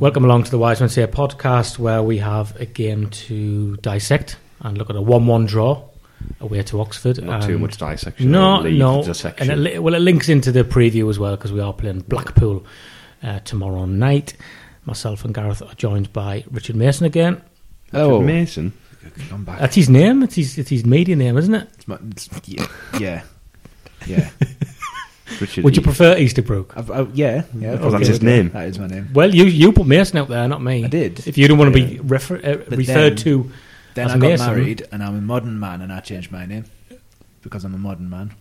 Welcome along to the Wiseman's Here podcast, where we have a game to dissect and look at a 1-1 draw away to Oxford. Not too much dissection. No. And it links into the preview as well, because we are playing Blackpool tomorrow night. Myself and Gareth are joined by Richard Mason again. Hello. Richard Mason. Come back. That's his name. It's his media name, isn't it? Yeah. Richard Would Eaton. You prefer Easterbrook? Yeah. Okay. That's his name. That is my name. Well, you put Mason out there, not me. I did. If you didn't want to be referred to as Mason. Then I got married, and I'm a modern man, and I changed my name because I'm a modern man.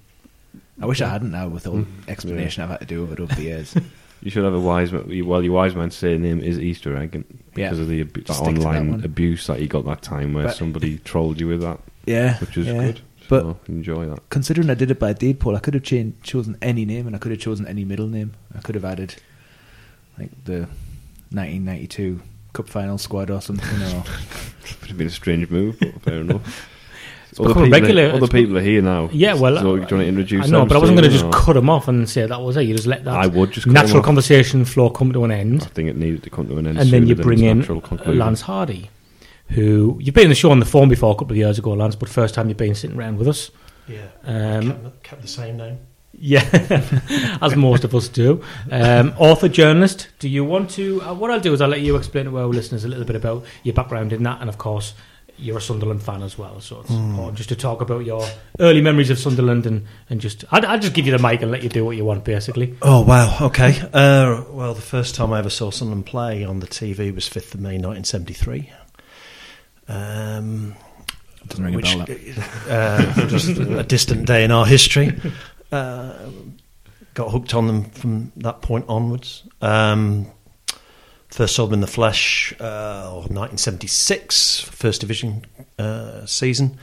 I wish I hadn't now, with all the explanation I've had to do with it over the years. You should have a wise man. Well, your wise man's surname is Easter Egg because of the online abuse that you got that time where somebody trolled you with that. Yeah. Which is good. But enjoy that. Considering I did it by deed poll, I could have chosen any name, and I could have chosen any middle name. I could have added like the 1992 Cup Final squad or something. Or it would have been a strange move, but fair enough. Other people are here now. Yeah, well, so do you want to introduce? I know, but I wasn't going to just cut them off and say that was it. You just let that natural conversation flow come to an end. I think it needed to come to an end, and then you bring in Lance Hardy, who you've been on the show on the phone before a couple of years ago, Lance, but first time you've been sitting around with us. Yeah, kept the same name. Yeah, as most of us do. Author, journalist, do you want to... what I'll do is I'll let you explain to our listeners a little bit about your background in that, and of course, you're a Sunderland fan as well, so it's important just to talk about your early memories of Sunderland and just... I'll just give you the mic and let you do what you want, basically. Oh, wow, okay. Well, the first time I ever saw Sunderland play on the TV was 5th of May 1973. Doesn't ring a bell. Just a distant day in our history. Got hooked on them from that point onwards. First saw them in the flesh, 1976, first division season.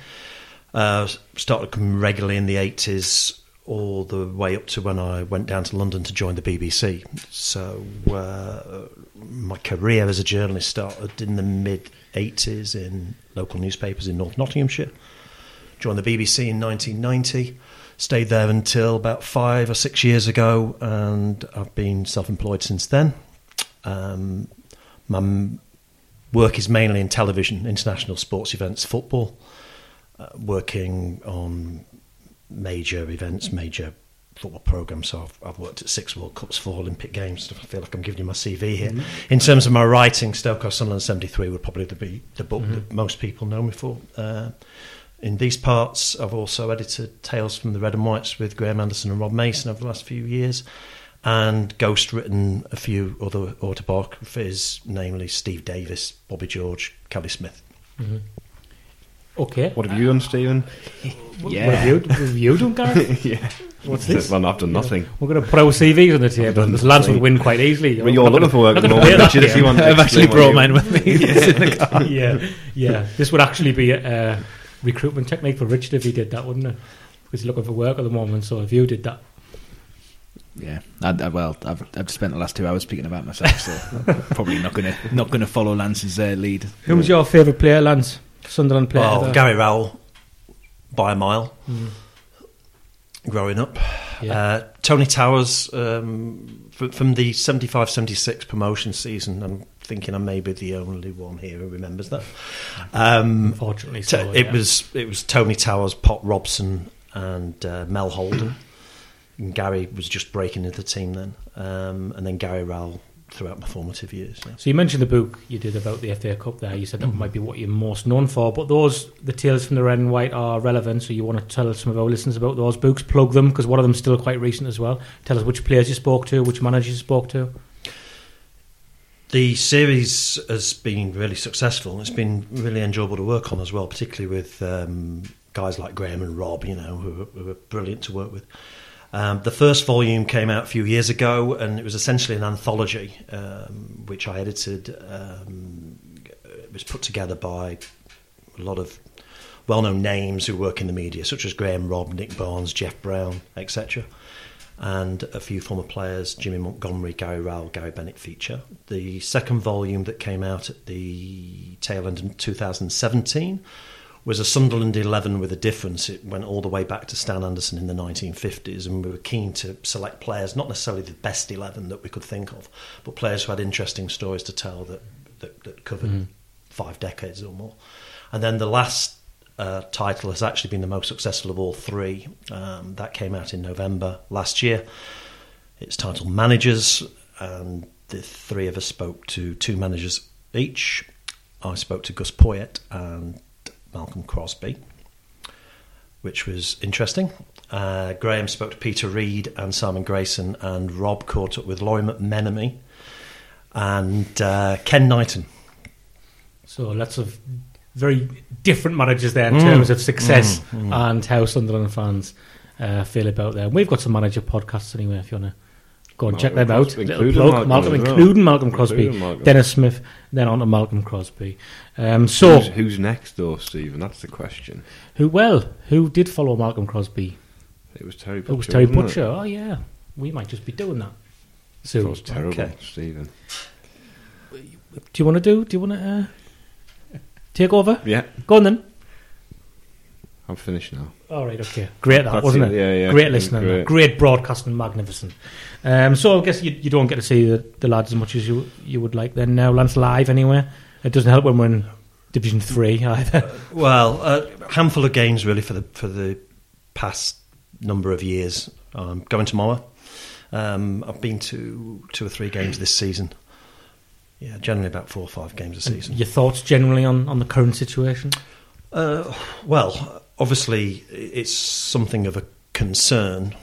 Started coming regularly in the 80s, all the way up to when I went down to London to join the BBC. So my career as a journalist started in the mid 80s in local newspapers in North Nottinghamshire. Joined the BBC in 1990, stayed there until about 5 or 6 years ago, and I've been self-employed since then. My work is mainly in television, international sports events, football, working on major events, major football programmes. So I've worked at 6 World Cups, 4 Olympic Games. I feel like I'm giving you my CV here. Mm-hmm. In terms of my writing, Stalker Sunland's 73 would probably be the book that most people know me for. In these parts, I've also edited Tales from the Red and Whites with Graham Anderson and Rob Mason over the last few years, and ghost-written a few other autobiographies, namely Steve Davis, Bobby George, Kelly Smith. Mm-hmm. Okay. What have you done, Stephen? Yeah. What have you done, Gareth? Yeah. What's this? Well, I've done nothing. We're going to put our CVs on the table. This Lance would win quite easily. Well, you're looking for work at the moment, Richard, if you want. I've actually brought mine with me. Yeah. Yeah. This would actually be a recruitment technique for Richard if he did that, wouldn't it? Because he's looking for work at the moment, so if you did that. Yeah. I've spent the last 2 hours speaking about myself, so I'm probably not going to follow Lance's lead. Who was your favourite player, Lance? Sunderland player. Oh, Gary Rowell, by a mile. Mm. Growing up, Tony Towers from the 75-76 promotion season. I'm thinking I may be the only one here who remembers that. Unfortunately, so, it was Tony Towers, Pop Robson, and Mel Holden. And Gary was just breaking into the team then. And then Gary Rowell throughout my formative years. Yeah. So you mentioned the book you did about the FA Cup there. You said that might be what you're most known for, but those, the Tales from the Red and White, are relevant, so you want to tell some of our listeners about those books, plug them, because one of them's still quite recent as well. Tell us which players you spoke to, which managers you spoke to. The series has been really successful. It's been really enjoyable to work on as well, particularly with guys like Graham and Rob, you know, who were brilliant to work with. The first volume came out a few years ago, and it was essentially an anthology, which I edited. It was put together by a lot of well-known names who work in the media, such as Graham, Rob, Nick Barnes, Jeff Brown, etc., and a few former players, Jimmy Montgomery, Gary Rowell, Gary Bennett feature. The second volume that came out at the tail end of 2017 was a Sunderland 11 with a difference. It went all the way back to Stan Anderson in the 1950s, and we were keen to select players, not necessarily the best 11 that we could think of, but players who had interesting stories to tell that covered 5 decades or more. And then the last title has actually been the most successful of all three. That came out in November last year. It's titled Managers, and the three of us spoke to 2 managers each. I spoke to Gus Poyet and Malcolm Crosby, which was interesting. Graham spoke to Peter Reid and Simon Grayson, and Rob caught up with Laurie McMenemy and Ken Knighton. So lots of very different managers there in terms of success and how Sunderland fans feel about them. We've got some manager podcasts anyway, if you want to go and check them out. Little plug, Malcolm, including Malcolm Crosby, Dennis Smith, then on to Malcolm Crosby. So who's next, though, Stephen? That's the question. Who did follow Malcolm Crosby? It was Terry Butcher. Oh yeah, we might just be doing that. So it was terrible, okay. Stephen. Do you want to take over? Yeah, go on then. I'm finished now. All right, okay. Great, wasn't it? Yeah. Great listening. Great broadcasting, magnificent. So I guess you don't get to see the lads as much as you would like then now. Lance, live anyway. It doesn't help when we're in Division 3 either. A handful of games really for the past number of years. I'm going tomorrow. I've been to 2 or 3 games this season. Yeah, generally about 4 or 5 games a season. And your thoughts generally on the current situation? Obviously, it's something of a concern,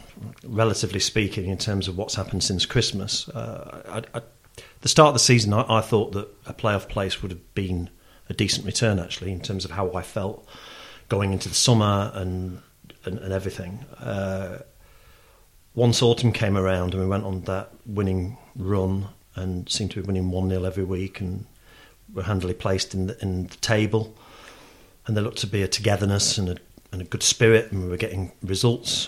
relatively speaking, in terms of what's happened since Christmas. The start of the season, I thought that a playoff place would have been a decent return, actually, in terms of how I felt going into the summer and everything. Once autumn came around and we went on that winning run and seemed to be winning 1-0 every week and were handily placed in the table. And there looked to be a togetherness and a good spirit, and we were getting results.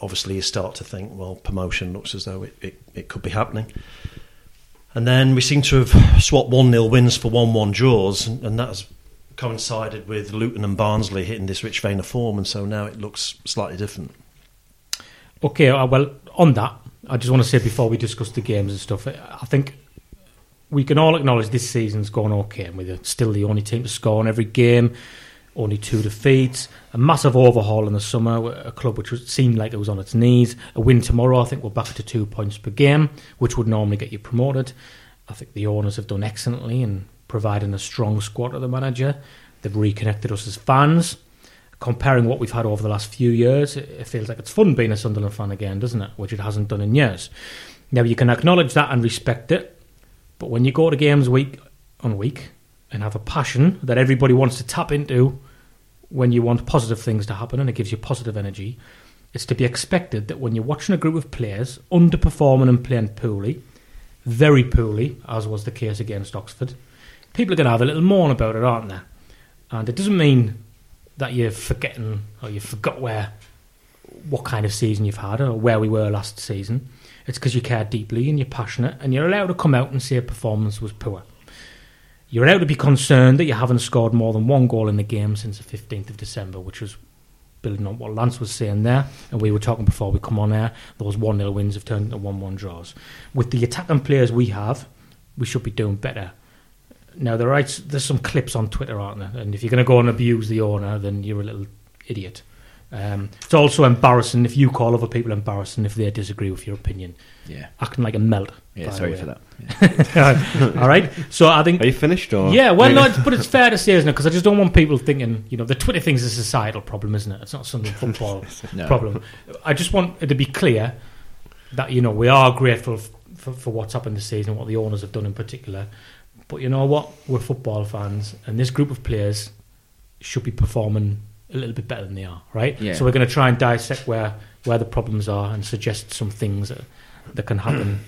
Obviously, you start to think, well, promotion looks as though it could be happening. And then we seem to have swapped 1-0 wins for 1-1 draws, and that has coincided with Luton and Barnsley hitting this rich vein of form, and so now it looks slightly different. Okay, well, on that, I just want to say before we discuss the games and stuff, I think we can all acknowledge this season's gone okay, and we're still the only team to score in every game. Only 2 defeats, a massive overhaul in the summer, a club which seemed like it was on its knees. A win tomorrow, I think we're back to 2 points per game, which would normally get you promoted. I think the owners have done excellently in providing a strong squad to the manager. They've reconnected us as fans. Comparing what we've had over the last few years, it feels like it's fun being a Sunderland fan again, doesn't it? Which it hasn't done in years. Now, you can acknowledge that and respect it, but when you go to games week on week and have a passion that everybody wants to tap into when you want positive things to happen and it gives you positive energy, it's to be expected that when you're watching a group of players underperforming and playing poorly, very poorly, as was the case against Oxford, people are going to have a little moan about it, aren't they? And it doesn't mean that you're forgetting or you forgot what kind of season you've had or where we were last season. It's because you care deeply and you're passionate and you're allowed to come out and say a performance was poor. You're allowed to be concerned that you haven't scored more than 1 goal in the game since the 15th of December, which was building on what Lance was saying there, and we were talking before we come on air, those 1-0 wins have turned into 1-1 draws. With the attacking players we have, we should be doing better. Now, there's some clips on Twitter, aren't there? And if you're going to go and abuse the owner, then you're a little idiot. It's also embarrassing if you call other people embarrassing if they disagree with your opinion. Yeah, acting like a melt. Yeah, sorry for that. Yeah. All right. So I think, are you finished or? Yeah. Well, no. But it's fair to say, isn't it? Because I just don't want people thinking, you know, the Twitter thing's a societal problem, isn't it? It's not something football no. problem. I just want it to be clear that, you know, we are grateful for what's happened this season, what the owners have done in particular. But you know what? We're football fans, and this group of players should be performing a little bit better than they are, right? Yeah. So we're going to try and dissect where the problems are and suggest some things that can happen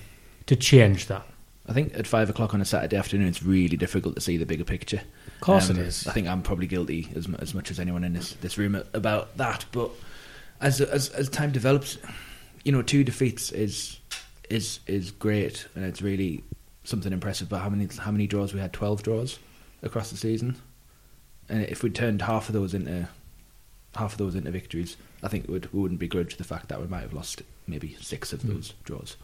to change that. I think at 5 o'clock on a Saturday afternoon, it's really difficult to see the bigger picture. Of course it is. I think I'm probably guilty as much as anyone in this room about that. But as time develops, you know, 2 defeats is great, and it's really something impressive. But how many draws we had? 12 draws across the season, and if we turned half of those into victories, I think we wouldn't begrudge the fact that we might have lost maybe 6 of those draws.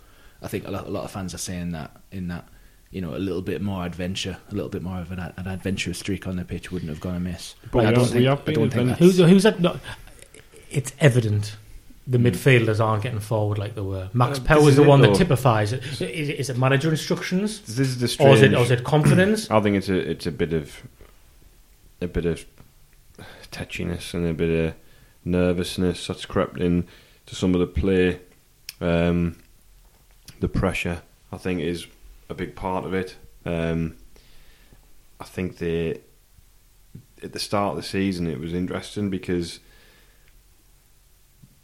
I think a lot of fans are saying that, in that, you know, a little bit more of an adventurous streak on the pitch wouldn't have gone amiss. But I don't think who's that? No, it's evident the midfielders aren't getting forward like they were. Max Powell is the one that typifies it. Is it manager instructions? This is the strange. Or is it confidence? I think it's a bit of tetchiness and a bit of nervousness that's crept in to some of the play. The pressure, I think, is a big part of it. I think at the start of the season, it was interesting because,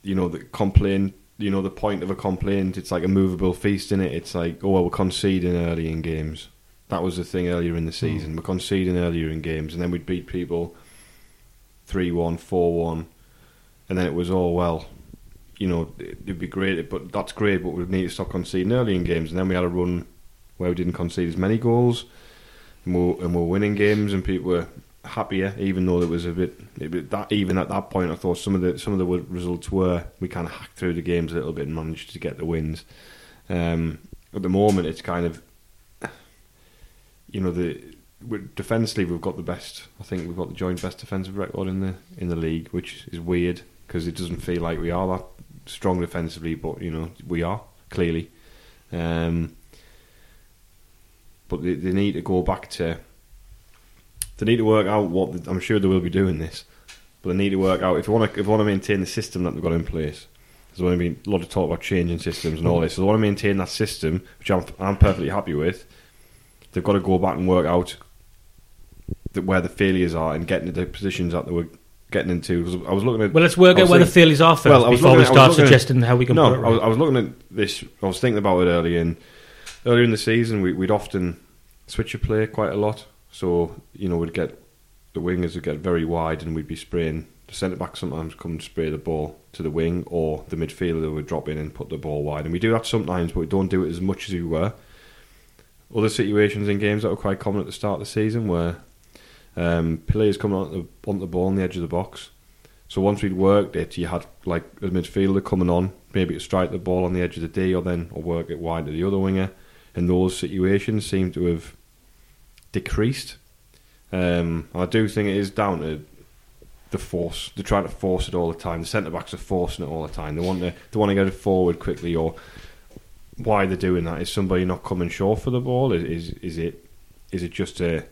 you know, the complaint, you know, the point of a complaint, it's like a movable feast, in it. It's like, oh, well, we're conceding early in games. That was the thing earlier in the season. We're conceding earlier in games, and then we'd beat people 3-1, 4-1, and then it was, oh, well, you know, it'd be great, but that's great, but we need to stop conceding early in games. And then we had a run where we didn't concede as many goals, and we're winning games, and people were happier, even though it was a bit. Even at that point, I thought some of the results were, we kind of hacked through the games a little bit and managed to get the wins. At the moment, it's kind of, you know, defensively we've got the best. I think we've got the joint best defensive record in the league, which is weird because it doesn't feel like we are that strong defensively, but you know we are clearly. But they need to go back to. They need to work out what I'm sure they will be doing this, but they need to work out if they want to maintain the system that they've got in place. There's going to be a lot of talk about changing systems and all this. So they want to maintain that system, which I'm perfectly happy with. They've got to go back and work out where the failures are and get into the positions that they were getting into. Because I was looking at, well, let's work out where the failures are first before we start suggesting how we can. No, put it right. I was looking at this. I was thinking about it earlier in the season. We'd often switch a player quite a lot. So, you know, we'd get the wingers would get very wide and we'd be spraying. The centre-back sometimes come and spray the ball to the wing, or the midfielder would drop in and put the ball wide. And we do that sometimes, but we don't do it as much as we were. Other situations in games that were quite common at the start of the season were players coming on the ball on the edge of the box. So once we'd worked it, you had like a midfielder coming on, maybe to strike the ball on the edge of the D or work it wide to the other winger. And those situations seem to have decreased. I do think it is down to the force. They're trying to force it all the time. The centre backs are forcing it all the time. They want to get it forward quickly. Or why they're doing that? Is somebody not coming short for the ball? Is it just a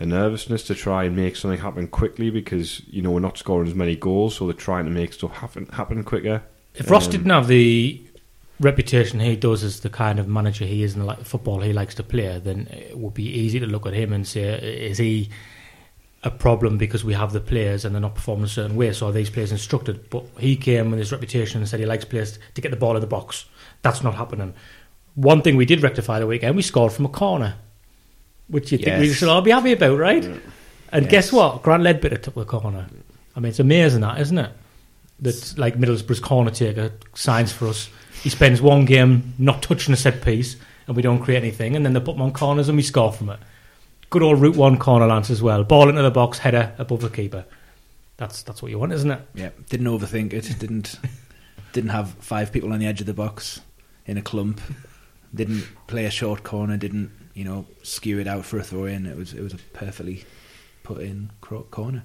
nervousness to try and make something happen quickly because you know we're not scoring as many goals, so they're trying to make stuff happen quicker. If Ross didn't have the reputation he does as the kind of manager he is and the football he likes to play, then it would be easy to look at him and say, is he a problem because we have the players and they're not performing a certain way, so are these players instructed? But he came with his reputation and said he likes players to get the ball in the box. That's not happening. One thing we did rectify the weekend, we scored from a corner, which you think we should all be happy about, right? Yeah. And guess what? Grant Leadbitter took the corner. I mean, it's amazing that, isn't it? That like Middlesbrough's corner taker signs for us. He spends one game not touching a set piece and we don't create anything, and then they put him on corners and we score from it. Good old Route 1 corner, Lance, as well. Ball into the box, header above the keeper. That's what you want, isn't it? Yeah, didn't overthink it. Didn't have 5 people on the edge of the box in a clump. Didn't play a short corner. Didn't, you know, skew it out for a throw in. It was a perfectly put in corner.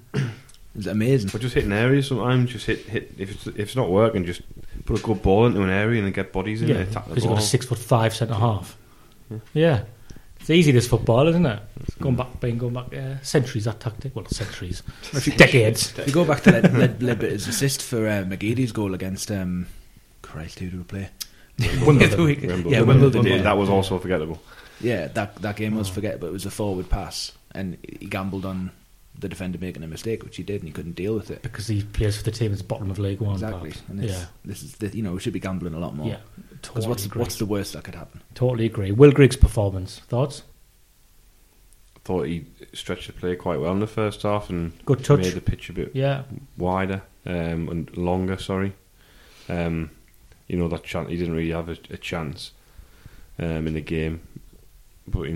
It's amazing. But just hitting areas sometimes, just hit if it's not working, just put a good ball into an area and get bodies in there. Because you've got a 6'5" centre half. Yeah. It's easy, this football, isn't it? It's going back centuries, that tactic. Well, centuries. Decades. If you go back to Leadbitter's assist for McGeady's goal against Christ, who do we play? Wimbledon. Yeah, that was also forgettable. Yeah, that game was forgettable. It was a forward pass, and he gambled on the defender making a mistake, which he did, and he couldn't deal with it because he plays for the team that's bottom of League One. Exactly, and this is we should be gambling a lot more. Yeah, because what's the worst that could happen? Totally agree. Will Grigg's performance, thoughts? I thought he stretched the play quite well in the first half and good touch. Made the pitch a bit wider and longer. That chance, he didn't really have a chance in the game, but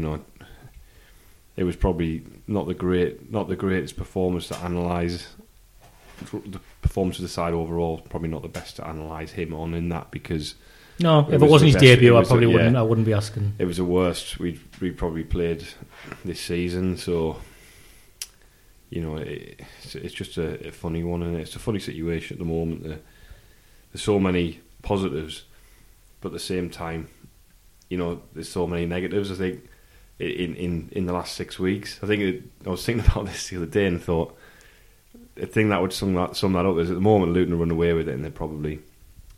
it was probably not the greatest performance to analyse. The performance of the side overall, probably not the best to analyse him on in that, because if it wasn't his debut, I wouldn't be asking. It was the worst we probably played this season, so it's just a funny one, and it's a funny situation at the moment. There's so many positives, but at the same time, there's so many negatives. I think. In the last 6 weeks, I was thinking about this the other day and thought the thing that would sum that up is at the moment Luton run away with it and they're probably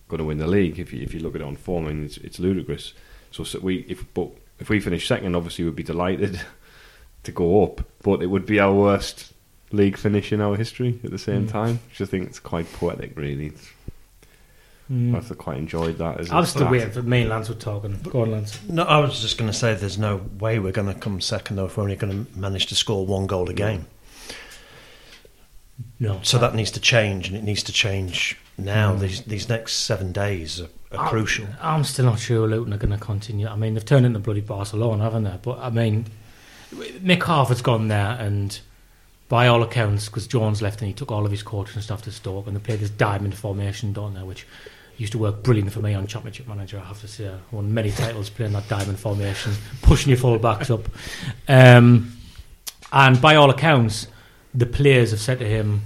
going to win the league if you look at it on form. I mean, it's ludicrous. So if we finish second, obviously we'd be delighted to go up, but it would be our worst league finish in our history at the same time, which I think it's quite poetic, really. I've quite enjoyed that. I was still waiting for me and Lance were talking. Go on, Lance. No, I was just going to say there's no way we're going to come second, though, if we're only going to manage to score one goal a game. No. So that needs to change, and it needs to change now. These next 7 days are crucial. I'm still not sure Luton are going to continue. I mean, they've turned into bloody Barcelona, haven't they? But, I mean, Mick Harford's gone there, and by all accounts, because Jones left and he took all of his coaching and stuff to Stoke, and they played this diamond formation, don't they, which used to work brilliantly for me on Championship Manager, I have to say. I won many titles playing that diamond formation, pushing your full-backs up. And by all accounts, the players have said to him,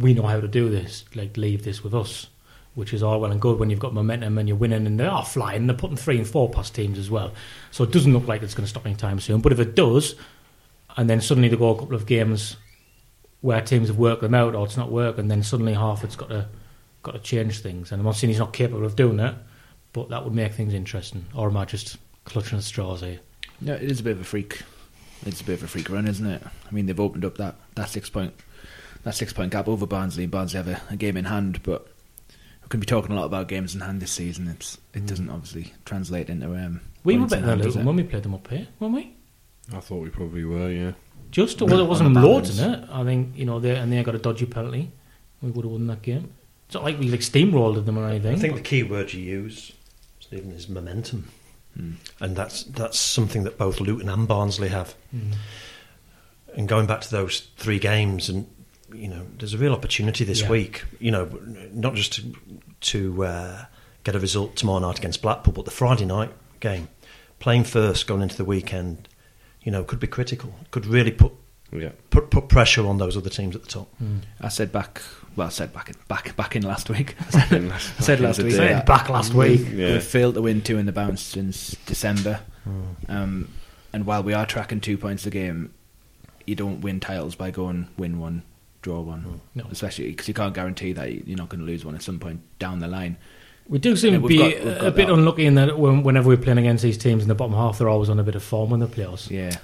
we know how to do this, like, leave this with us, which is all well and good when you've got momentum and you're winning, and they are flying, they're putting 3 and 4 past teams as well. So it doesn't look like it's going to stop anytime soon. But if it does, and then suddenly they go a couple of games where teams have worked them out or it's not working, then suddenly Harford's got to change things, and I'm not saying he's not capable of doing it, but that would make things interesting. Or am I just clutching at straws here? No, it is a bit of a freak. It's a bit of a freak run, isn't it? I mean, they've opened up that six point gap over Barnsley, and Barnsley have a game in hand. But we can be talking a lot about games in hand this season. It doesn't obviously translate into. We were better than Luton when we played them up here, weren't we? I thought we probably were, yeah. Just well, it wasn't loads in it. I think they got a dodgy penalty. We would have won that game. It's not like we steamrolled them or anything. I think the key word you use, Stephen, is momentum. And that's something that both Luton and Barnsley have. And going back to those 3 games, and there's a real opportunity this week, not just to get a result tomorrow night against Blackpool, but the Friday night game, playing first going into the weekend, could be critical, could really put pressure on those other teams at the top. I said back last week. We've failed to win 2 in the bounce since December. And while we are tracking 2 points a game, you don't win titles by going win one, draw one. No. Especially because you can't guarantee that you're not going to lose one at some point down the line. We do seem to be a bit unlucky in that whenever we're playing against these teams in the bottom half, they're always on a bit of form when they play us. Yeah.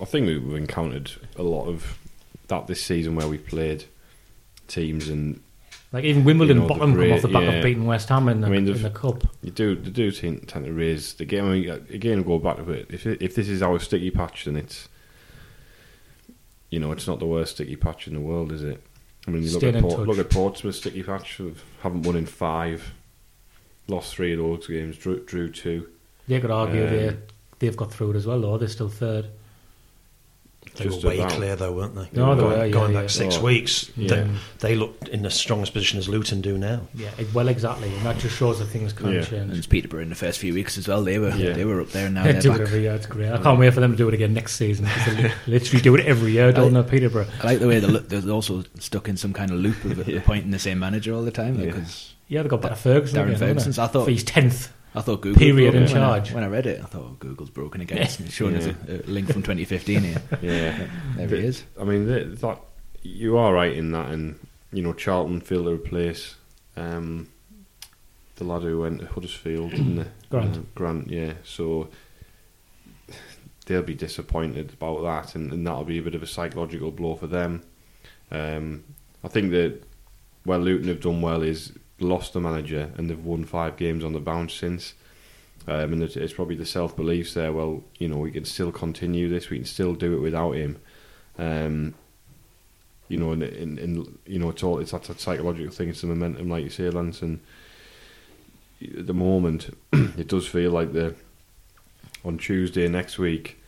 I think we've encountered a lot of that this season where we played teams and like even Wimbledon bottom come off the back of beating West Ham in the cup. They do tend to raise the game. I mean, again, go back to it. If this is our sticky patch, then it's not the worst sticky patch in the world, is it? I mean, you look at Portsmouth's sticky patch. Haven't won in 5, lost 3 at Oaks games, drew 2. You could argue they've got through it as well, though. They're still third. They were way clear though, weren't they? No, going back 6 weeks, yeah. They looked in the strongest position as Luton do now. Yeah, well, exactly, and that just shows that things can change. And Peterborough in the first few weeks as well, they were up there, and now they're back. It's great. I can't wait for them to do it again next season. They literally do it every year, don't they, Peterborough? I like the way they're also stuck in some kind of loop of appointing the same manager all the time. Though, they got better Ferguson. Darren Ferguson, I thought, for his 10th. I thought Google period in charge. When I read it, I thought Google's broken again. It's showing us a link from 2015 here. There it is. I mean, that you are right in that, and you know Charlton failed to replace the lad who went to Huddersfield, didn't they? Grant, yeah. So they'll be disappointed about that, and that'll be a bit of a psychological blow for them. I think that where Luton have done well is lost the manager, and they've won 5 games on the bounce since, and it's probably the self-beliefs there, well, you know, we can still continue this, we can still do it without him, you know, and you know, it's that psychological thing, it's the momentum, like you say, Lance, and at the moment it does feel like on Tuesday next week,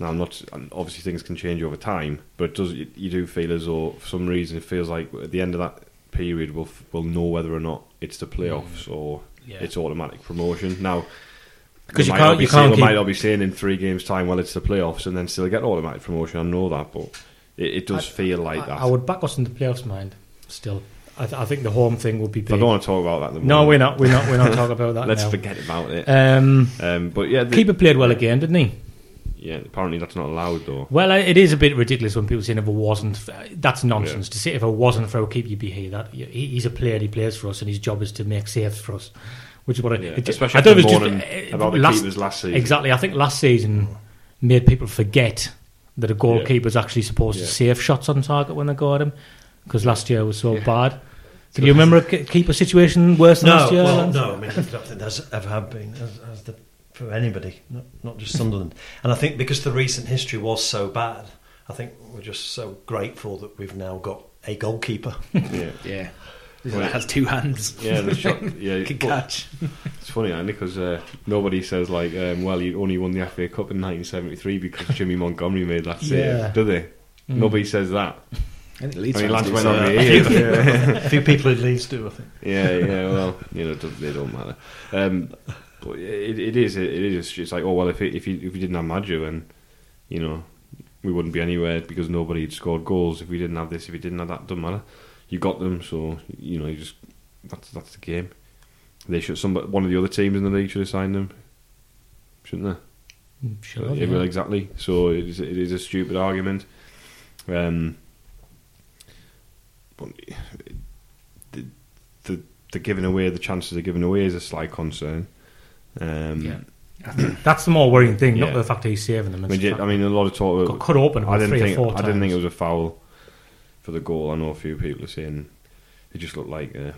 now I'm not, obviously things can change over time, but you do feel as though for some reason it feels like at the end of that period we'll know whether or not it's the playoffs or it's automatic promotion. Now, because you might not be saying in 3 games' time, well, it's the playoffs, and then still get automatic promotion. I know that, but it does feel like that. I would back us in the playoffs, mind. Still, I think the home thing would be big. I don't want to talk about that. No, we're not talking about that. Let's forget about it. But yeah, keeper played well again, didn't he? Yeah, apparently that's not allowed though. Well, it is a bit ridiculous when people say if it wasn't. That's nonsense to say. If it wasn't for O'Keefe, you'd be here. He's a player. He plays for us, and his job is to make saves for us. Which is what especially after mourning about the keepers last season. Exactly, I think last season made people forget that a goalkeeper's actually supposed to save shots on target when they go at him, because last year was so bad. Do you remember a keeper situation worse than last year? Well, no, I mean, I don't think there's ever been as the. For anybody, not just Sunderland. And I think because the recent history was so bad, I think we're just so grateful that we've now got a goalkeeper. Yeah. Well, has 2 hands. Yeah, the shot. Yeah, can catch. It's funny, Andy, because nobody says like, well, you only won the FA Cup in 1973 because Jimmy Montgomery made that save, do they? Nobody says that. I think Lance went on the ears. A few people in Leeds do, I think. Yeah. Well, you know, they don't matter. It is. It's like, oh well, if we didn't have Maguire, then you know we wouldn't be anywhere because nobody had scored goals. If we didn't have this, if we didn't have that, doesn't matter. You got them, so you know that's the game. They should. One of the other teams in the league should have signed them, shouldn't they? Sure. Yeah. Well, exactly. So it is a stupid argument. But the giving away the chances they're giving away is a slight concern. That's the more worrying thing, not the fact that he's saving them. I mean, a lot of talk got cut open. I didn't think it was a foul for the goal. I know a few people are saying it just looked like I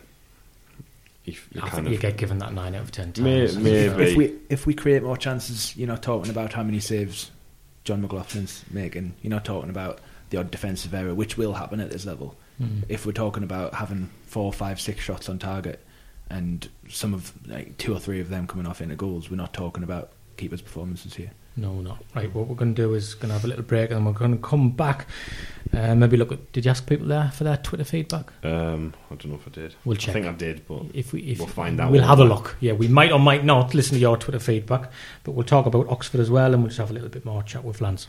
think you get given that 9 out of 10 times. Maybe if we create more chances, you know, talking about how many saves John McLaughlin's making, you know, talking about the odd defensive error, which will happen at this level. If we're talking about having 4, 5, 6 shots on target, and some of 2 or 3 of them coming off into goals, we're not talking about keepers' performances here. No, we're not. Right, what we're going to do is going to have a little break, and we're going to come back. Maybe look at. Did you ask people there for their Twitter feedback? I don't know if I did. We'll check. I think I did, but we'll find out. We'll have a look. Yeah, we might or might not listen to your Twitter feedback, but we'll talk about Oxford as well, and we'll just have a little bit more chat with Lance.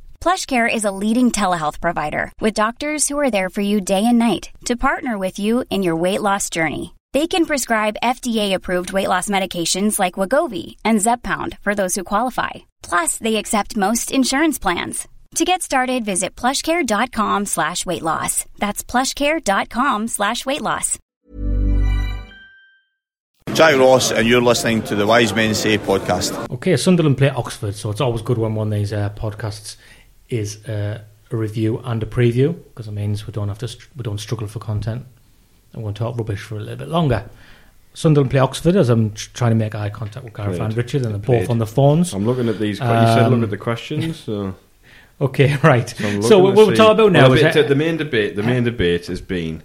PlushCare is a leading telehealth provider with doctors who are there for you day and night to partner with you in your weight loss journey. They can prescribe FDA-approved weight loss medications like Wegovy and Zepbound for those who qualify. Plus, they accept most insurance plans. To get started, visit plushcare.com/weight-loss. That's plushcare.com/weight-loss. Jack Ross, and you're listening to the Wiseman's Here podcast. Okay, Sunderland play Oxford, so it's always good when one of these podcasts is a review and a preview, because it means we don't struggle for content, and won't talk rubbish for a little bit longer. Sunderland play Oxford, as I'm trying to make eye contact with Gareth and Richard, and they're both on the phones. I'm looking at these. You said look at the questions. So. Okay, right. So what we're talking about now is... The main debate has been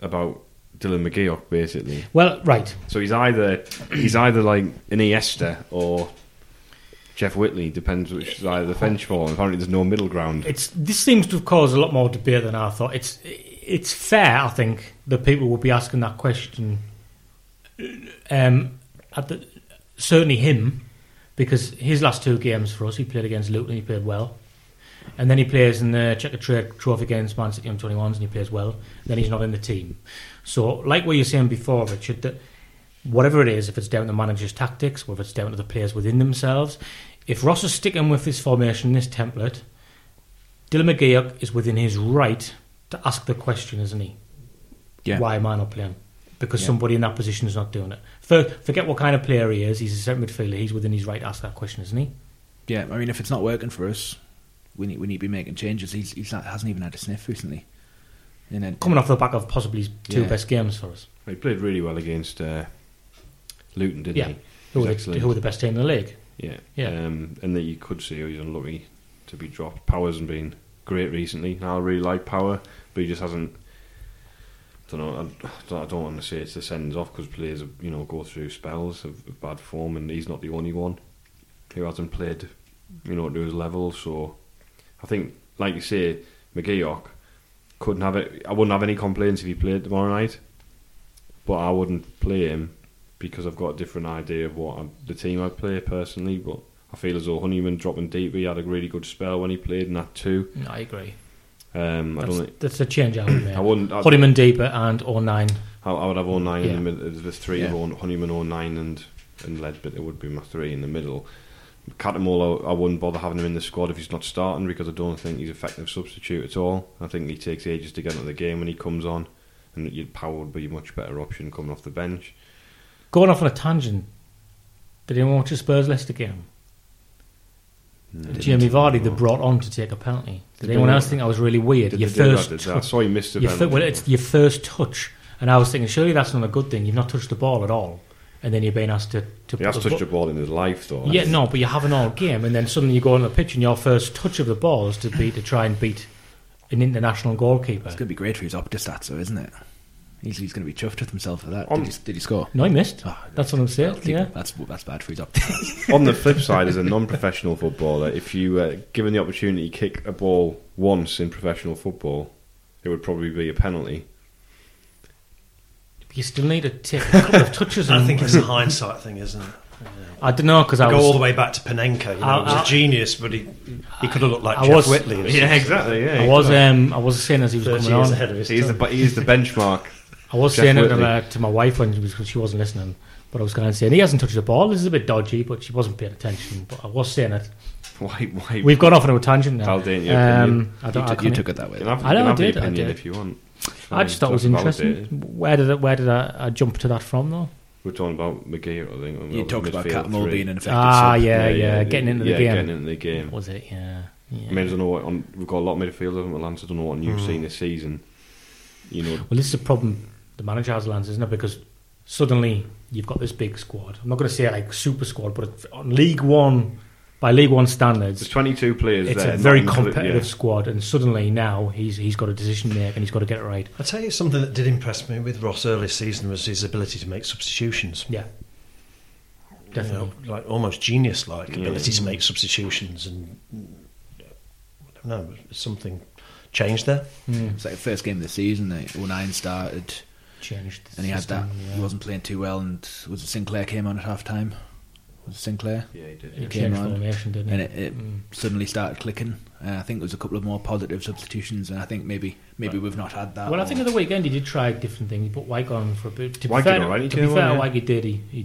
about Dylan McGeouch, basically. Well, right. So he's either like an Iniesta or Jeff Whitley, depends which side of the fence for him. Apparently there's no middle ground. This seems to have caused a lot more debate than I thought. It's fair, I think, that people will be asking that question. Certainly him, because his last two games for us, he played against Luton and he played well. And then he plays in the Checker Trade Trophy against Man City under-21s and he plays well. Then he's not in the team. So, like what you were saying before, Richard, that whatever it is, if it's down to managers' tactics, whether it's down to the players within themselves, if Ross is sticking with this formation, this template, Dylan McGeouch is within his right to ask the question, isn't he? Yeah. Why am I not playing? Because somebody in that position is not doing it. Forget what kind of player he is. He's a centre midfielder. He's within his right to ask that question, isn't he? Yeah, I mean, if it's not working for us, we need to be making changes. He hasn't even had a sniff recently. And then, coming off the back of possibly his two best games for us. He played really well against Luton, didn't he? Who were the best team in the league. Yeah. And that you could see he's unlucky to be dropped. Power's been great recently. I really like Power, but he just hasn't... I don't want to say it's the sends off, because players, you know, go through spells of bad form, and he's not the only one who hasn't played, you know, to his level. So I think, like you say, McGeouch couldn't have it. I wouldn't have any complaints if he played tomorrow night, but I wouldn't play him because I've got a different idea of what the team I'd play personally. But I feel as though Honeyman dropping deep, he had a really good spell when he played in that too. No, I agree. That's a change I would make. Honeyman deeper and O'Nye. I would have O'Nye in the middle. The three of Honeyman, O'Nye and Leadbitter would be my three in the middle. Catamolo, I wouldn't bother having him in the squad if he's not starting, because I don't think he's an effective substitute at all. I think he takes ages to get into the game when he comes on, and Power would be a much better option coming off the bench. Going off on a tangent, did anyone watch the Spurs-Leicester game? No, Jamie Vardy, they brought on to take a penalty. Did anyone else think I was really weird? I saw you missed the penalty. Well, it's your first touch, and I was thinking, surely that's not a good thing. You've not touched the ball at all, and then you're being asked to he has touched the ball in his life, though. Yeah, no, but you have an all game, and then suddenly you go on the pitch, and your first touch of the ball is to try and beat an international goalkeeper. It's going to be great for his Opta stats, though, isn't it? He's going to be chuffed with himself for that. Did he score? No, he missed. That's what I'm saying. Yeah. That's bad for his optics. On the flip side, as a non-professional footballer, if you given the opportunity to kick a ball once in professional football, it would probably be a penalty. You still need to take a couple of touches. I think it's a hindsight thing, isn't it? Yeah. I don't know, because I go all the way back to Panenka. You know, he was a genius, but he could have looked like Jeff Whitley. Yeah, exactly. Yeah, I was saying as he was coming on, he's the benchmark. I was saying it to my wife because she wasn't listening, but I was going to say, he hasn't touched the ball. This is a bit dodgy, but she wasn't paying attention. But I was saying it. Why? We've gone off on a tangent now. You took it that way. I did. If you want, I just thought it was interesting. Where did I jump to that from though? We're talking about McGeouch, I think. You talked about Catamolo being an effective. Getting into the game. Was it? Yeah. I mean, I don't know what we've got a lot of midfielders, haven't we, Lance? I don't know what you've seen this season. You know. Well, this is a problem. The manager has, Lance, isn't it? Because suddenly you've got this big squad. I'm not going to say like super squad, but on League One, by League One standards, there's 22 players. It's a very competitive squad, and suddenly now he's got a decision to make, and he's got to get it right. I'll tell you something that did impress me with Ross earlier season was his ability to make substitutions. Yeah, definitely, you know, like almost genius-like ability to make substitutions, and I don't know, something changed there. Mm. It's like the first game of the season. O'Nye started. Changed the and he system, had that. Yeah. He wasn't playing too well, and was it Sinclair came on at half time? Was it Sinclair? Yeah, he did. He came on, formation, didn't he? And it suddenly started clicking. And I think there was a couple of more positive substitutions, and I think maybe we've not had that. Well, I think at the weekend he did try different things. He put Wyke on for a bit. To be fair, Wyke did. He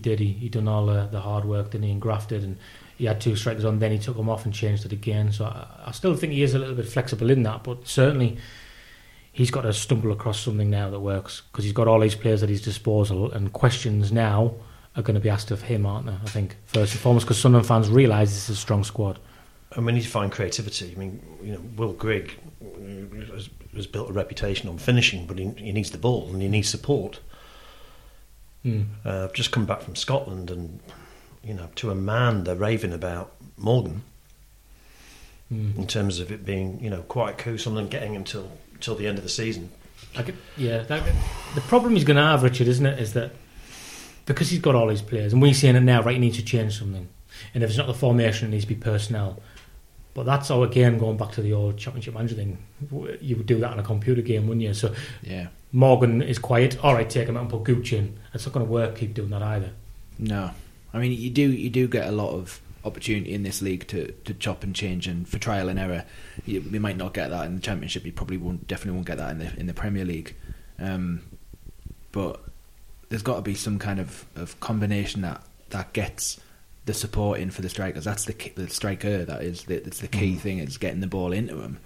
done all the hard work, didn't he? And grafted, and he had two strikers on. Then he took them off and changed it again. So I still think he is a little bit flexible in that, but certainly he's got to stumble across something now that works, because he's got all these players at his disposal, and questions now are going to be asked of him, aren't they? I think first and foremost, because Sunderland fans realise this is a strong squad. and we need to find creativity. I mean, you know, Will Grigg has built a reputation on finishing, but he needs the ball and he needs support. I've just come back from Scotland, and you know, to a man, they're raving about Morgan in terms of it being, you know, quite cool, something getting him till the end of the season. The problem he's going to have, Richard, isn't it, is that because he's got all his players, and we're seeing it now, right, he needs to change something. And if it's not the formation, it needs to be personnel. But that's all, again, going back to the old Championship Manager thing. You would do that in a computer game, wouldn't you? So yeah. Morgan is quiet. All right, take him out and put Gooch in. It's not going to work, keep doing that either. No. I mean, you do get a lot of opportunity in this league to chop and change, and for trial and error. You might not get that in the Championship. You probably won't get that in the Premier League. But there's got to be some kind of combination that gets the support in for the strikers. That's the striker. That's the key thing. It's getting the ball into him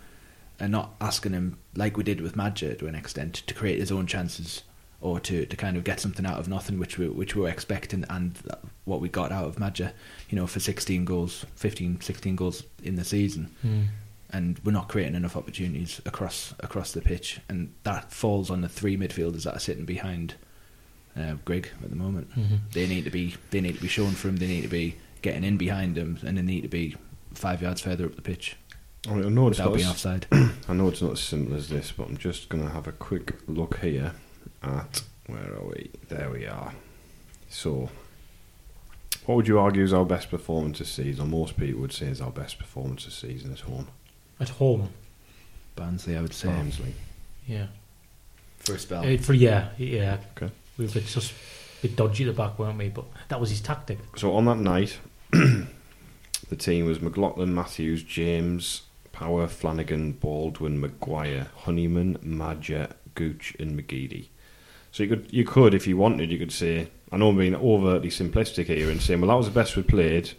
and not asking him, like we did with Madger to an extent, to create his own chances or to kind of get something out of nothing, which we were expecting, and what we got out of Madger, you know, for 16 goals in the season. And we're not creating enough opportunities across the pitch, and that falls on the three midfielders that are sitting behind Grigg at the moment. They need to be shown for him. They need to be getting in behind him, and they need to be 5 yards further up the pitch. I mean, offside. I know it's not as simple as this, but I'm just going to have a quick look here at, where are we? There we are. So, what would you argue is our best performance this season? Or most people would say is our best performance this season at home. At home, Barnsley, I would say. Barnsley. Yeah. For a spell. Yeah. Okay. We were just a bit dodgy at the back, weren't we? But that was his tactic. So on that night, the team was McLaughlin, Matthews, James, Power, Flanagan, Baldwin, Maguire, Honeyman, Madger, Gooch and McGeady. So you could, if you wanted, you could say, I know I'm being overtly simplistic here and saying, well, that was the best we played.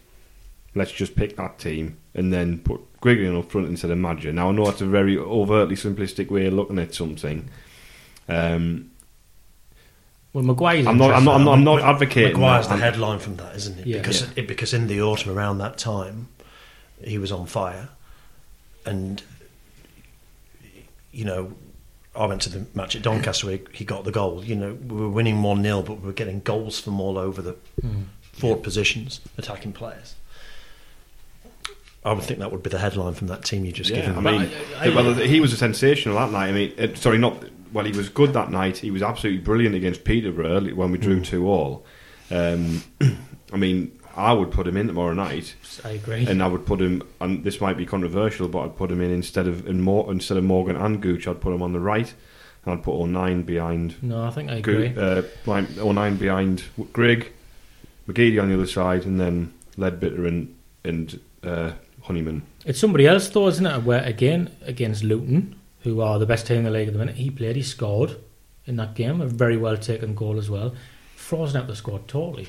Let's just pick that team and then put Grigg in up front instead of Madger. Now, I know that's a very overtly simplistic way of looking at something. Well, Maguire's. I'm not advocating. Maguire's the headline from that, isn't it? Yeah. Because in the autumn around that time, he was on fire, and you know, I went to the match at Doncaster. He got the goal. You know, we were winning 1-0, but we were getting goals from all over the forward positions, attacking players. I would think that would be the headline from that team you just given. I mean, he was a sensational that night. I mean, Well, he was good that night. He was absolutely brilliant against Peterborough when we drew 2-2. I mean, I would put him in tomorrow night. I agree. And I would put him, and this might be controversial, but I'd put him in instead of Morgan and Gooch. I'd put him on the right, and I'd put O'Nye behind. No, I think I agree. O'Nye behind Grigg, McGeady on the other side, and then Leadbitter and Honeyman. It's somebody else though, isn't it? Where again against Luton, who are the best team in the league at the minute. He played, he scored in that game, a very well-taken goal as well. Frozen out the squad totally.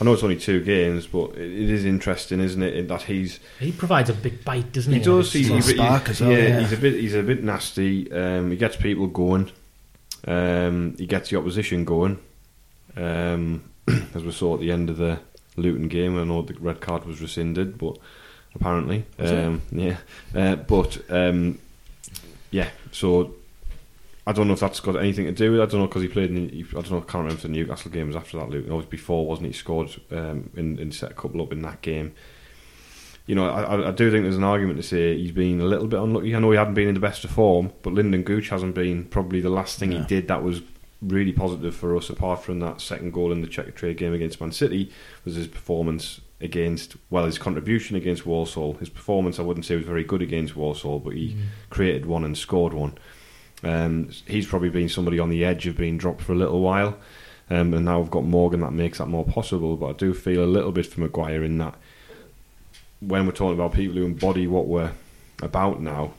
I know it's only 2 games, but it is interesting, isn't it, that he provides a big bite, doesn't he? He does. He's a spark as well. Yeah, he's a bit nasty. He gets people going. He gets the opposition going. As we saw at the end of the Luton game, I know the red card was rescinded, but apparently, yeah, so I don't know if that's got anything to do with it. I don't know, because he played I can't remember if the Newcastle game was after that Luton. It was before, wasn't he? Scored and set a couple up in that game. You know, I do think there's an argument to say he's been a little bit unlucky. I know he hadn't been in the best of form, but Lyndon Gooch hasn't been. Probably the last thing he did that was really positive for us, apart from that second goal in the Czech trade game against Man City, was his performance his contribution against Walsall. His performance, I wouldn't say was very good against Walsall, but he created one and scored one. He's probably been somebody on the edge of being dropped for a little while, and now we've got Morgan, that makes that more possible. But I do feel a little bit for Maguire in that when we're talking about people who embody what we're about now,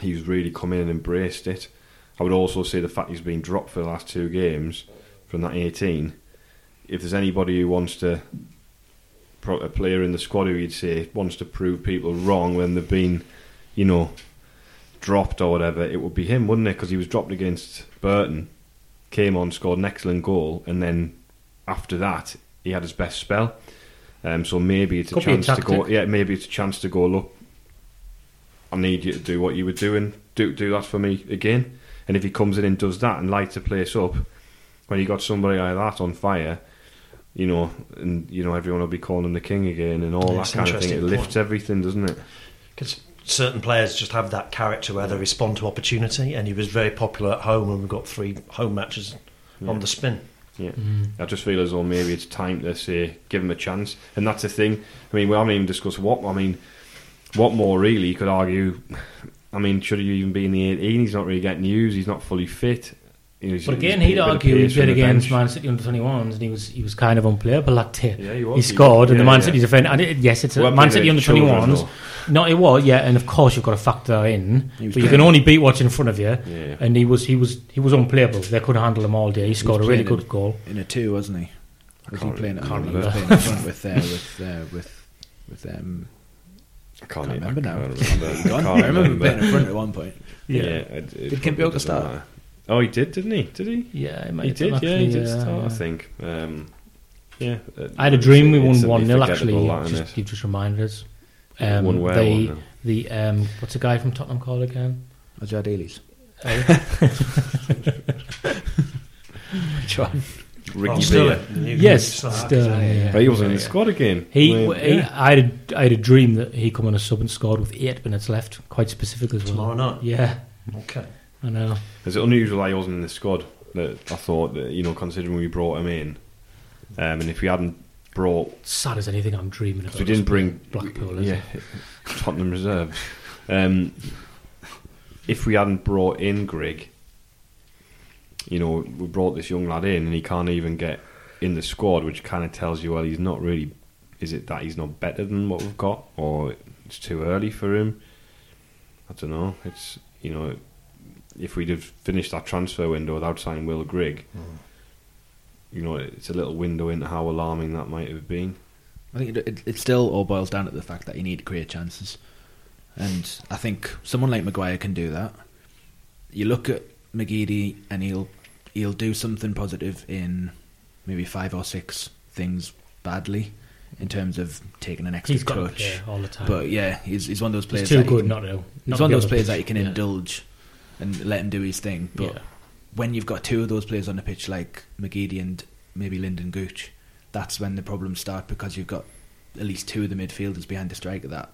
he's really come in and embraced it. I would also say the fact he's been dropped for the last 2 games from that 18, if there's anybody who wants to, a player in the squad who you'd say wants to prove people wrong when they've been, you know, dropped or whatever, it would be him, wouldn't it? Because he was dropped against Burton, came on, scored an excellent goal, and then after that he had his best spell. So maybe it's a chance to go. Yeah, maybe it's a chance to go. Look, I need you to do what you were doing. Do that for me again. And if he comes in and does that and lights a place up, when you got somebody like that on fire, you know, and you know everyone will be calling him the king again and all that kind of thing. It lifts everything, doesn't it? Because certain players just have that character where they respond to opportunity, and he was very popular at home, and we've got 3 home matches on the spin. Yeah, I just feel as though maybe it's time to say give him a chance, and that's the thing. I mean, we haven't even discussed what more really you could argue. I mean, should he even be in the 18? He's not really getting used. He's not fully fit. But again, he'd argue he did against Man City under 21s, and he was kind of unplayable that day. Yeah, he scored, and the Man City defence. Yes, it's a Man City under 21s. No, it was. Yeah, and of course you've got to factor that in. But you can only beat what's in front of you. Yeah. And he was unplayable. They couldn't handle him all day. He scored a really good goal in a 2, wasn't he? Was he playing at home? He was playing at front with them. I can't remember now. I remember being in front at one point. Yeah, did Kempe start? Oh, he did, didn't he? Did he? Yeah, he might he did. Actually, yeah, he did start. I think. I had a dream. We won 1-0. Actually, you just reminded us. What's the guy from Tottenham called again? Ajay Dailies. Which one? Ricky Sterling. Yes, Sterling. Yeah. He wasn't in the squad again. I had a dream that he come on a sub and scored with 8 minutes left. Quite specific as well. Tomorrow night. Yeah. Okay. I know. It's unusual that he wasn't in the squad. That I thought that, you know, considering we brought him in, and if we hadn't brought, sad as anything, I'm dreaming about. We didn't bring Blackpool, Tottenham reserve. If we hadn't brought in Grigg, you know, we brought this young lad in, and he can't even get in the squad, which kind of tells you, well, he's not really. Is it that he's not better than what we've got, or it's too early for him? I don't know. It's, you know. If we'd have finished that transfer window without signing Will Grigg, you know, it's a little window into how alarming that might have been. I think it still all boils down to the fact that you need to create chances, and I think someone like Maguire can do that. You look at McGeady, and he'll do something positive in maybe 5 or 6 things badly. In terms of taking an extra touch, he's got all the time. But yeah, he's one of those players. He's too good not to. He's one of those players that you can indulge. And let him do his thing. But when you've got 2 of those players on the pitch, like McGeady and maybe Lyndon Gooch, that's when the problems start, because you've got at least 2 of the midfielders behind the striker that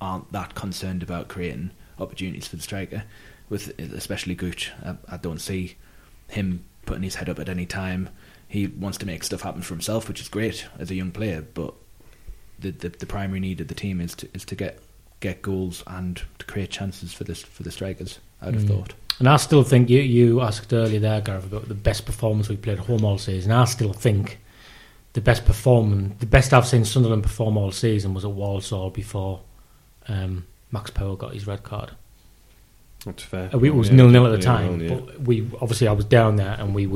aren't that concerned about creating opportunities for the striker, with especially Gooch. I don't see him putting his head up at any time. He wants to make stuff happen for himself, which is great as a young player, but the primary need of the team is to get goals and to create chances for the strikers, I'd have thought. And I still think you asked earlier there, Gareth, about the best performance we played at home all season. I still think the best I've seen Sunderland perform all season was at Walsall before Max Powell got his red card. That's fair. It was 0-0 at the time, but I was down there, and I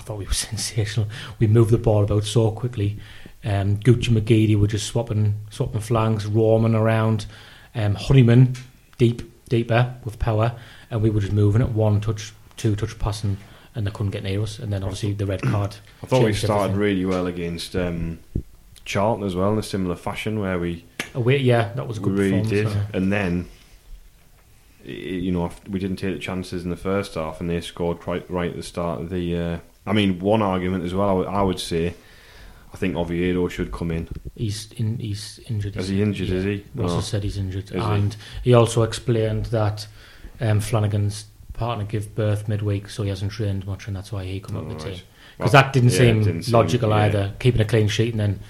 thought we were sensational. We moved the ball about so quickly. Gooch and McGeady were just swapping flanks, roaming around. Honeyman deeper with power, and we were just moving at 1 touch, 2 touch passing, and they couldn't get near us. And then obviously the red card. I thought we started really well against Charlton as well, in a similar fashion, where that was a good performance. We really did, and then you know we didn't take the chances in the first half, and they scored quite right at the start of the. I mean, one argument as well, I would say. I think Oviedo should come in. He's injured. Is he injured? Yeah. Is he? No. Also said he's injured, he also explained that Flanagan's partner gave birth midweek, so he hasn't trained much, and that's why he came up with the team. Because that didn't seem logical either. Keeping a clean sheet and then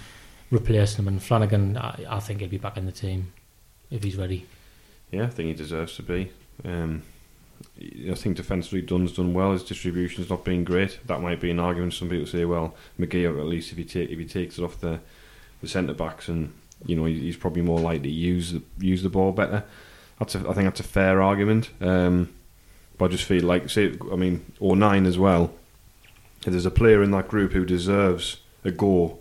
replacing him. And Flanagan, I think he'll be back in the team if he's ready. Yeah, I think he deserves to be. I think defensively Dunn's done well. His distribution's not been great. That might be an argument. Some people say, well, Maguire, at least if he takes it off the centre backs, and you know he's probably more likely to use the ball better. I think that's a fair argument. But I just feel like, O'Nye as well. If there's a player in that group who deserves a go,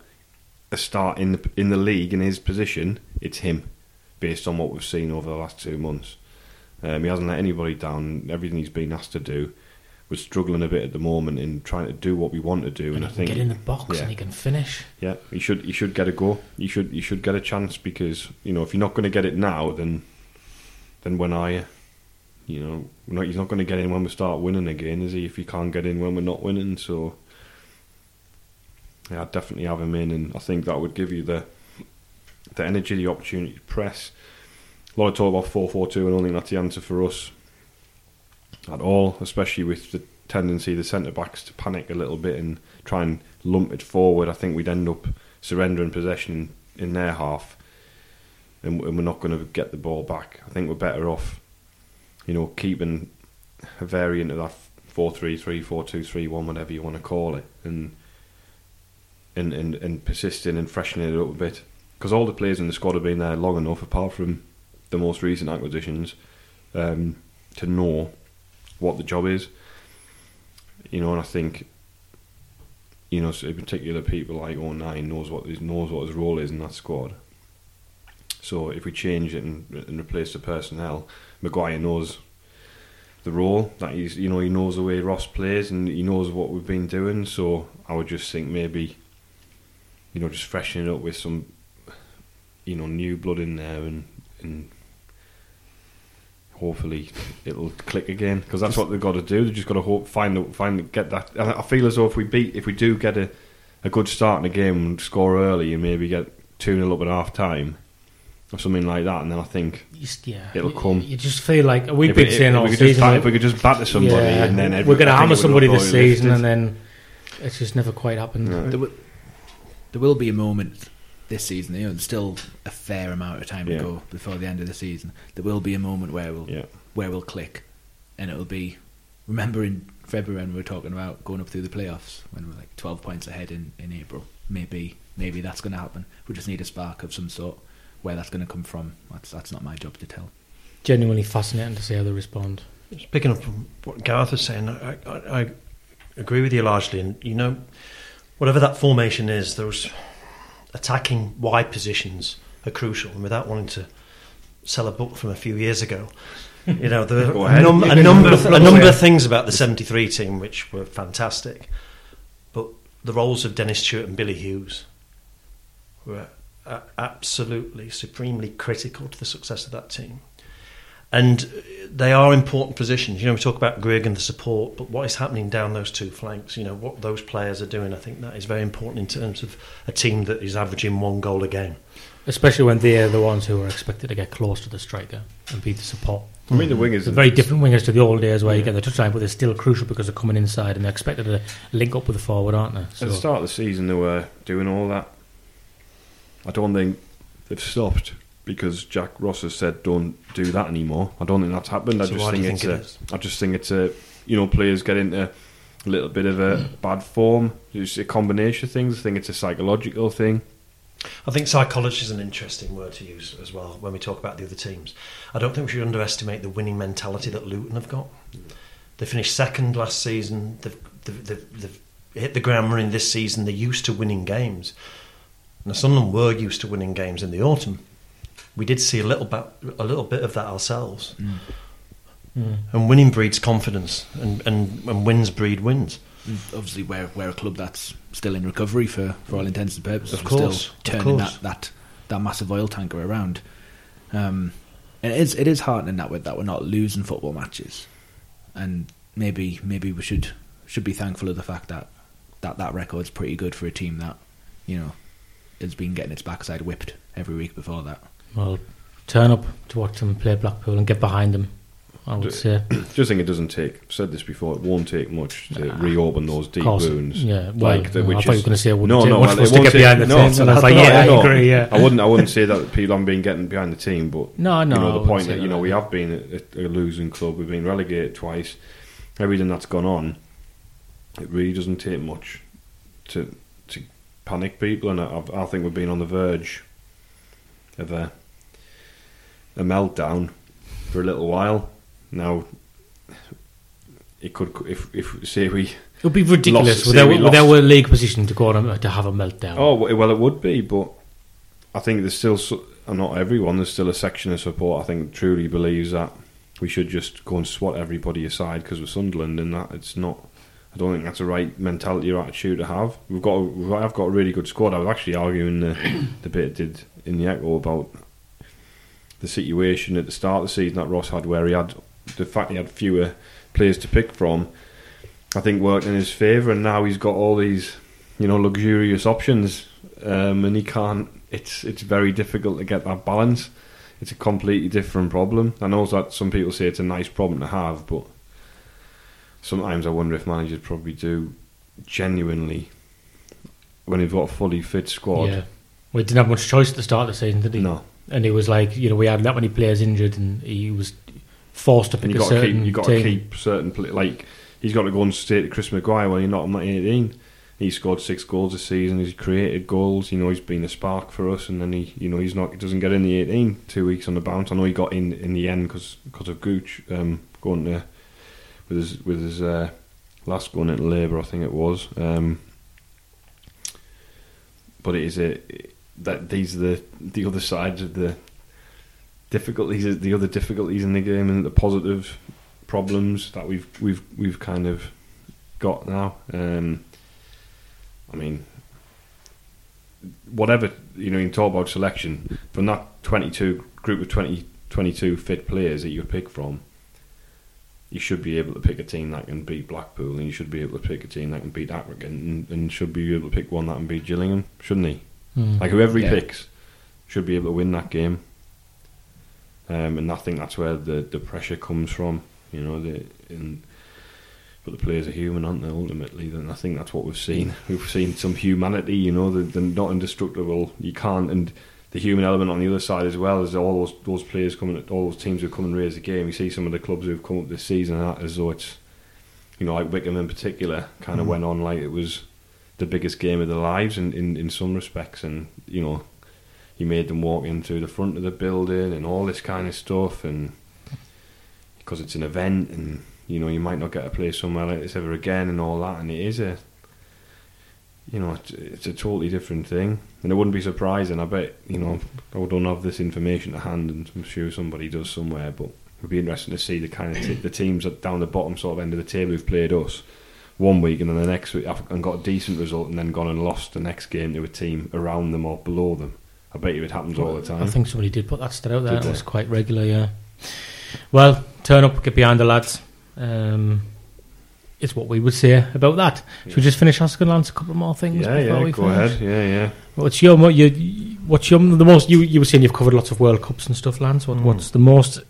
a start in the league in his position, it's him, based on what we've seen over the last 2 months. He hasn't let anybody down. Everything he's been asked to do, we're struggling a bit at the moment in trying to do what we want to do, and I think get in the box and he can finish. Yeah, he should get a go. You should get a chance, because you know if you're not going to get it now, then when are you? You know, he's not going to get in when we start winning again, is he? If he can't get in when we're not winning, so yeah, I'd definitely have him in, and I think that would give you the energy, the opportunity to press. A lot of talk about 4-4-2, and I don't think that's the answer for us at all, especially with the tendency of the centre-backs to panic a little bit and try and lump it forward. I think we'd end up surrendering possession in their half, and we're not going to get the ball back. I think we're better off, you know, keeping a variant of that 4-3-3, 4-2-3-1, whatever you want to call it, and persisting and freshening it up a bit. Because all the players in the squad have been there long enough, apart from the most recent acquisitions, to know what the job is, you know. And I think, you know, in particular, people like O'Nye knows what his role is in that squad. So if we change it and replace the personnel, Maguire knows the role that he's, you know, he knows the way Ross plays and he knows what we've been doing. So I would just think maybe, you know, just freshen it up with some, you know, new blood in there and hopefully it'll click again, because that's what they've got to do. They've just got to hope, find, get that. And I feel as though if we do get a good start in the game and score early and maybe get 2-0 up at half time or something like that, and then I think it'll come. You just feel like we've been saying all season, if we could just batter somebody, and then we're going to hammer somebody this season, and then it's just never quite happened. No. There will be a moment this season, you know, there's still a fair amount of time to go before the end of the season. There will be a moment where we'll click, and it'll be, remember in February when we were talking about going up through the playoffs when we're like 12 points ahead in April. Maybe that's going to happen. We just need a spark of some sort. Where that's going to come from, that's not my job to tell. Genuinely fascinating to see how they respond. Just picking up from what Gareth is saying, I agree with you largely. And you know, whatever that formation is, those attacking wide positions are crucial. And without wanting to sell a book from a few years ago, you know, there were a number of things about the 73 team which were fantastic, but the roles of Dennis Stewart and Billy Hughes were absolutely supremely critical to the success of that team, and they are important positions. You know, we talk about Grigg and the support, but what is happening down those two flanks, you know, what those players are doing, I think that is very important in terms of a team that is averaging one goal a game, especially when they're the ones who are expected to get close to the striker and be the support. I mean, the wingers are very different wingers to the old days where you get the touchline, but they're still crucial because they're coming inside and they're expected to link up with the forward, aren't they? So at the start of the season they were doing all that. I don't think they've stopped because Jack Ross has said don't do that anymore. I don't think that's happened. I just think it's you know, players get into a little bit of a bad form. It's a combination of things. I think it's a psychological thing. I think psychology is an interesting word to use as well when we talk about the other teams. I don't think we should underestimate the winning mentality that Luton have got. They finished second last season. They've hit the ground running this season. They're used to winning games. Now, Sunderland were used to winning games in the autumn. We did see a little bit of that ourselves. Mm. Mm. And winning breeds confidence, and wins breed wins. Obviously, we're a club that's still in recovery for all intents and purposes. Of course. Still turning that massive oil tanker around. And it is heartening that we're not losing football matches. And maybe we should be thankful of the fact that record's pretty good for a team that, you know, has been getting its backside whipped every week before that. Well, turn up to watch them play Blackpool and get behind them, I would say. Just think it doesn't take, I've said this before, it won't take much to reopen those deep wounds. Yeah, well, like I thought you were going to say it wouldn't take much for us to get behind the team. So I agree, yeah. I wouldn't say that people haven't been getting behind the team, but you know, the point that, you know, we have been a losing club, we've been relegated twice, everything that's gone on, it really doesn't take much to panic people, and I think we've been on the verge of a meltdown for a little while now. It could, if say we, it would be ridiculous without a league position to go on to have a meltdown. Oh well, it would be, but I think there's still, not everyone, there's still a section of support I think truly believes that we should just go and swat everybody aside because we're Sunderland, and that it's not. I don't think that's the right mentality or attitude to have. I've got a really good squad. I was actually arguing the debate I did in the Echo about the situation at the start of the season that Ross had, where he had the fact he had fewer players to pick from. I think worked in his favour, and now he's got all these, you know, luxurious options, and he can't. It's very difficult to get that balance. It's a completely different problem. I know that some people say it's a nice problem to have, but sometimes I wonder if managers probably do genuinely when they've got a fully fit squad. Yeah, we didn't have much choice at the start of the season, did he? No, and it was like, you know, we had that many players injured, and he was forced to pick a certain team. You've got to keep certain like. He's got to go and stay to Chris Maguire when you're not on 18. He scored 6 goals this season. He's created goals. You know, he's been a spark for us, and then he, you know, he's not. He doesn't get in the 18. 2 weeks on the bounce. I know he got in the end because of Gooch going to with his last going into Labour, I think it was. But it is that these are the other sides of the difficulties. The other difficulties in the game and the positive problems that we've kind of got now. I mean, whatever, you know, you can talk about selection from that 22 group of 22 fit players that you pick from. You should be able to pick a team that can beat Blackpool, and you should be able to pick a team that can beat Accrington, and should be able to pick one that can beat Gillingham, shouldn't he? Like whoever he picks should be able to win that game. And I think that's where the pressure comes from. You know, but the players are human, aren't they? Ultimately, and I think that's what we've seen. We've seen some humanity. You know, they're not indestructible. You can't, and the human element on the other side as well is all those players coming, all those teams who come and raise the game. You see some of the clubs who've come up this season and that, as though it's, you know, like Wickham in particular, kind of went on like it was the biggest game of their lives, in some respects, and you know, you made them walk into the front of the building and all this kind of stuff, and. Because it's an event, and you know you might not get to play somewhere like this ever again, and all that. And it is a, you know, it's a totally different thing, and it wouldn't be surprising. I bet, you know, I don't have this information to hand, and I'm sure somebody does somewhere. But it'd be interesting to see the kind of the teams that down the bottom sort of end of the table who've played us one week, and then the next week and got a decent result, and then gone and lost the next game to a team around them or below them. I bet you it happens all the time. I think somebody did put that stat out there. It was quite regular, yeah. Well, turn up, get behind the lads. It's what we would say about that. Yeah. Should we just finish asking Lance a couple more things? Yeah, go ahead. Yeah. You were saying you've covered lots of World Cups and stuff, Lance. What's the most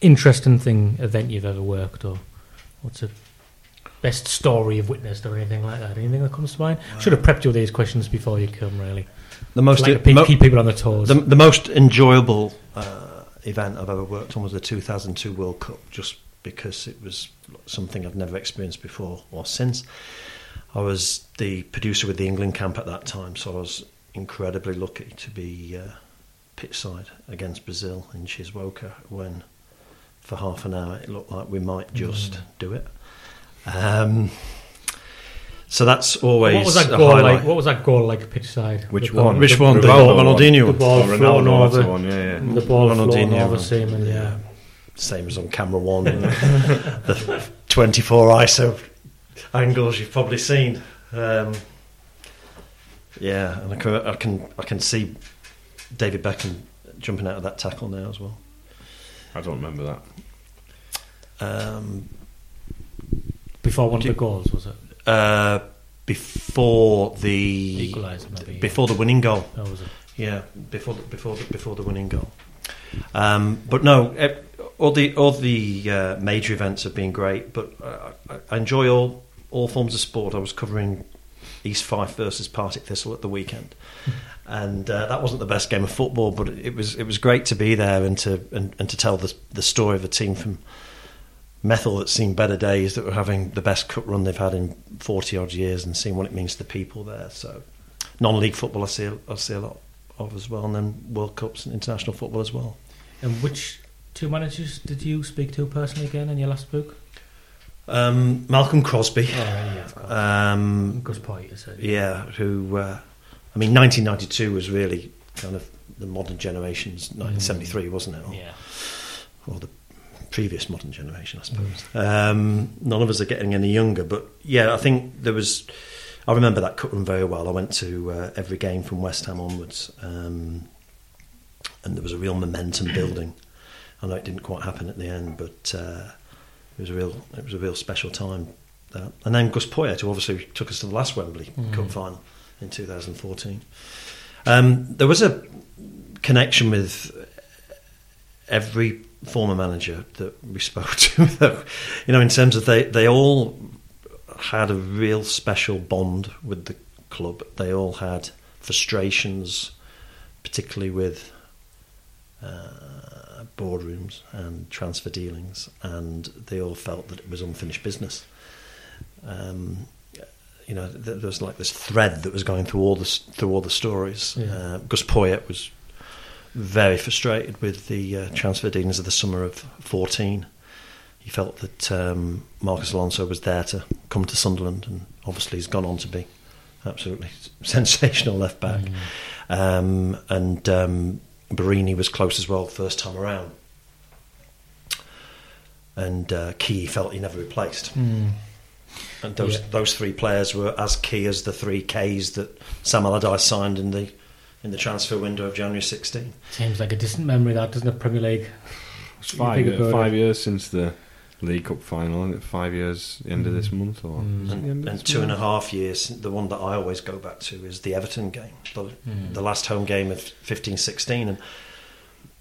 interesting event you've ever worked, or what's the best story you've witnessed, or anything like that? Anything that comes to mind? Wow. Should have prepped you with these questions before you come, really. Keep people on their toes. The most enjoyable event I've ever worked on was the 2002 World Cup, just because it was something I've never experienced before or since. I was the producer with the England camp at that time, so I was incredibly lucky to be pitchside against Brazil in Shizuoka when for half an hour it looked like we might just do it. So that's always what was that goal like pitchside? Which one? The ball, Ronaldinho. The ball flown over. The ball flown over. Yeah. Same as on camera one. The 24 ISO angles you've probably seen. And I can see David Beckham jumping out of that tackle now as well. I don't remember that. Before one of the goals, was it? Before the equaliser, maybe, before the winning goal. Oh, was it? Yeah, before the winning goal. But no, all the major events have been great. But I enjoy all forms of sport. I was covering East Fife versus Partick Thistle at the weekend, and that wasn't the best game of football, but it was great to be there and to tell the story of a team from Methil that's seen better days, that were having the best cup run they've had in 40 odd years, and seeing what it means to the people there. So non-league football I see a lot of as well, and then World Cups and international football as well. And which two managers did you speak to personally again in your last book? Malcolm Crosby. Oh, yeah, of course. Gus Poyet, so. Yeah, who 1992 was really kind of the modern generation's 1973, wasn't it? Or the previous modern generation, I suppose. None of us are getting any younger, but yeah, I think there was... I remember that cut run very well. I went to every game from West Ham onwards, and there was a real momentum building. I know it didn't quite happen at the end, but it was a real special time. And then Gus Poyet, who obviously took us to the last Wembley Cup final in 2014. There was a connection with every former manager that we spoke to, though. You know, in terms of they all had a real special bond with the club. They all had frustrations, particularly with boardrooms and transfer dealings, and they all felt that it was unfinished business. You know, there was like this thread that was going through all the stories. Yeah. Gus Poyet was very frustrated with the transfer dealings of the summer of 2014. He felt that Marcus Alonso was there to come to Sunderland, and obviously he's gone on to be absolutely sensational left back. And Barini was close as well first time around, and Key felt he never replaced. And those three players were as key as the three Ks that Sam Allardyce signed in the transfer window of January 2016. Seems like a distant memory, that, doesn't it? Premier League. It's five years since the League Cup final, and 5 years the end of this month, or and 2.5 years. The one that I always go back to is the Everton game, the last home game of 2015-16, and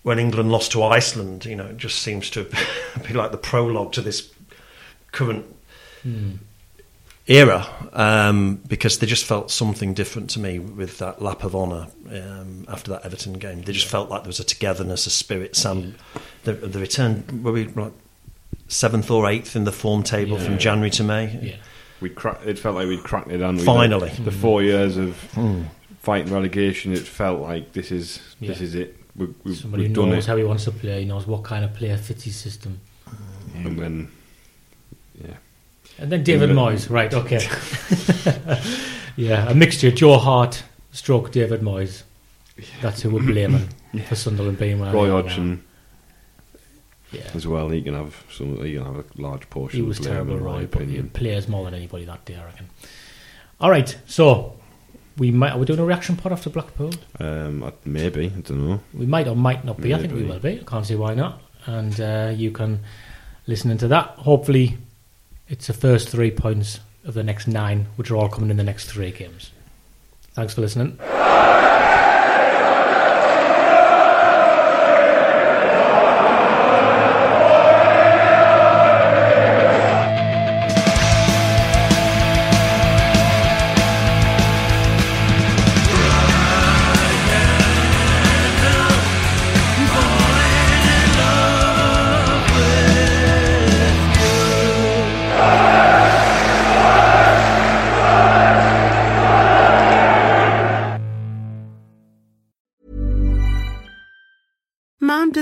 when England lost to Iceland, you know, it just seems to be like the prologue to this current era, because they just felt something different to me with that lap of honour after that Everton game. They just felt like there was a togetherness, a spirit. Sam, the return, were we like 7th or 8th in the form table from January to May? Yeah. It felt like we'd cracked it, and finally, the 4 years of fighting relegation, it felt like this is it. Somebody who knows how he wants to play, he knows what kind of player fits his system. And then, David Moyes, right? Okay, a mixture. Joe Hart, stroke David Moyes. That's who we're blaming for Sunderland being where Roy Hodgson. As well, he can have a large portion. He was of terrible, in my opinion. Players more than anybody that day, I reckon. All right, so are we doing a reaction pod after Blackpool? Maybe, I don't know. We might or might not be. Maybe. I think we will be. I can't see why not. And you can listen into that. Hopefully, it's the first 3 points of the next 9, which are all coming in the next 3 games. Thanks for listening.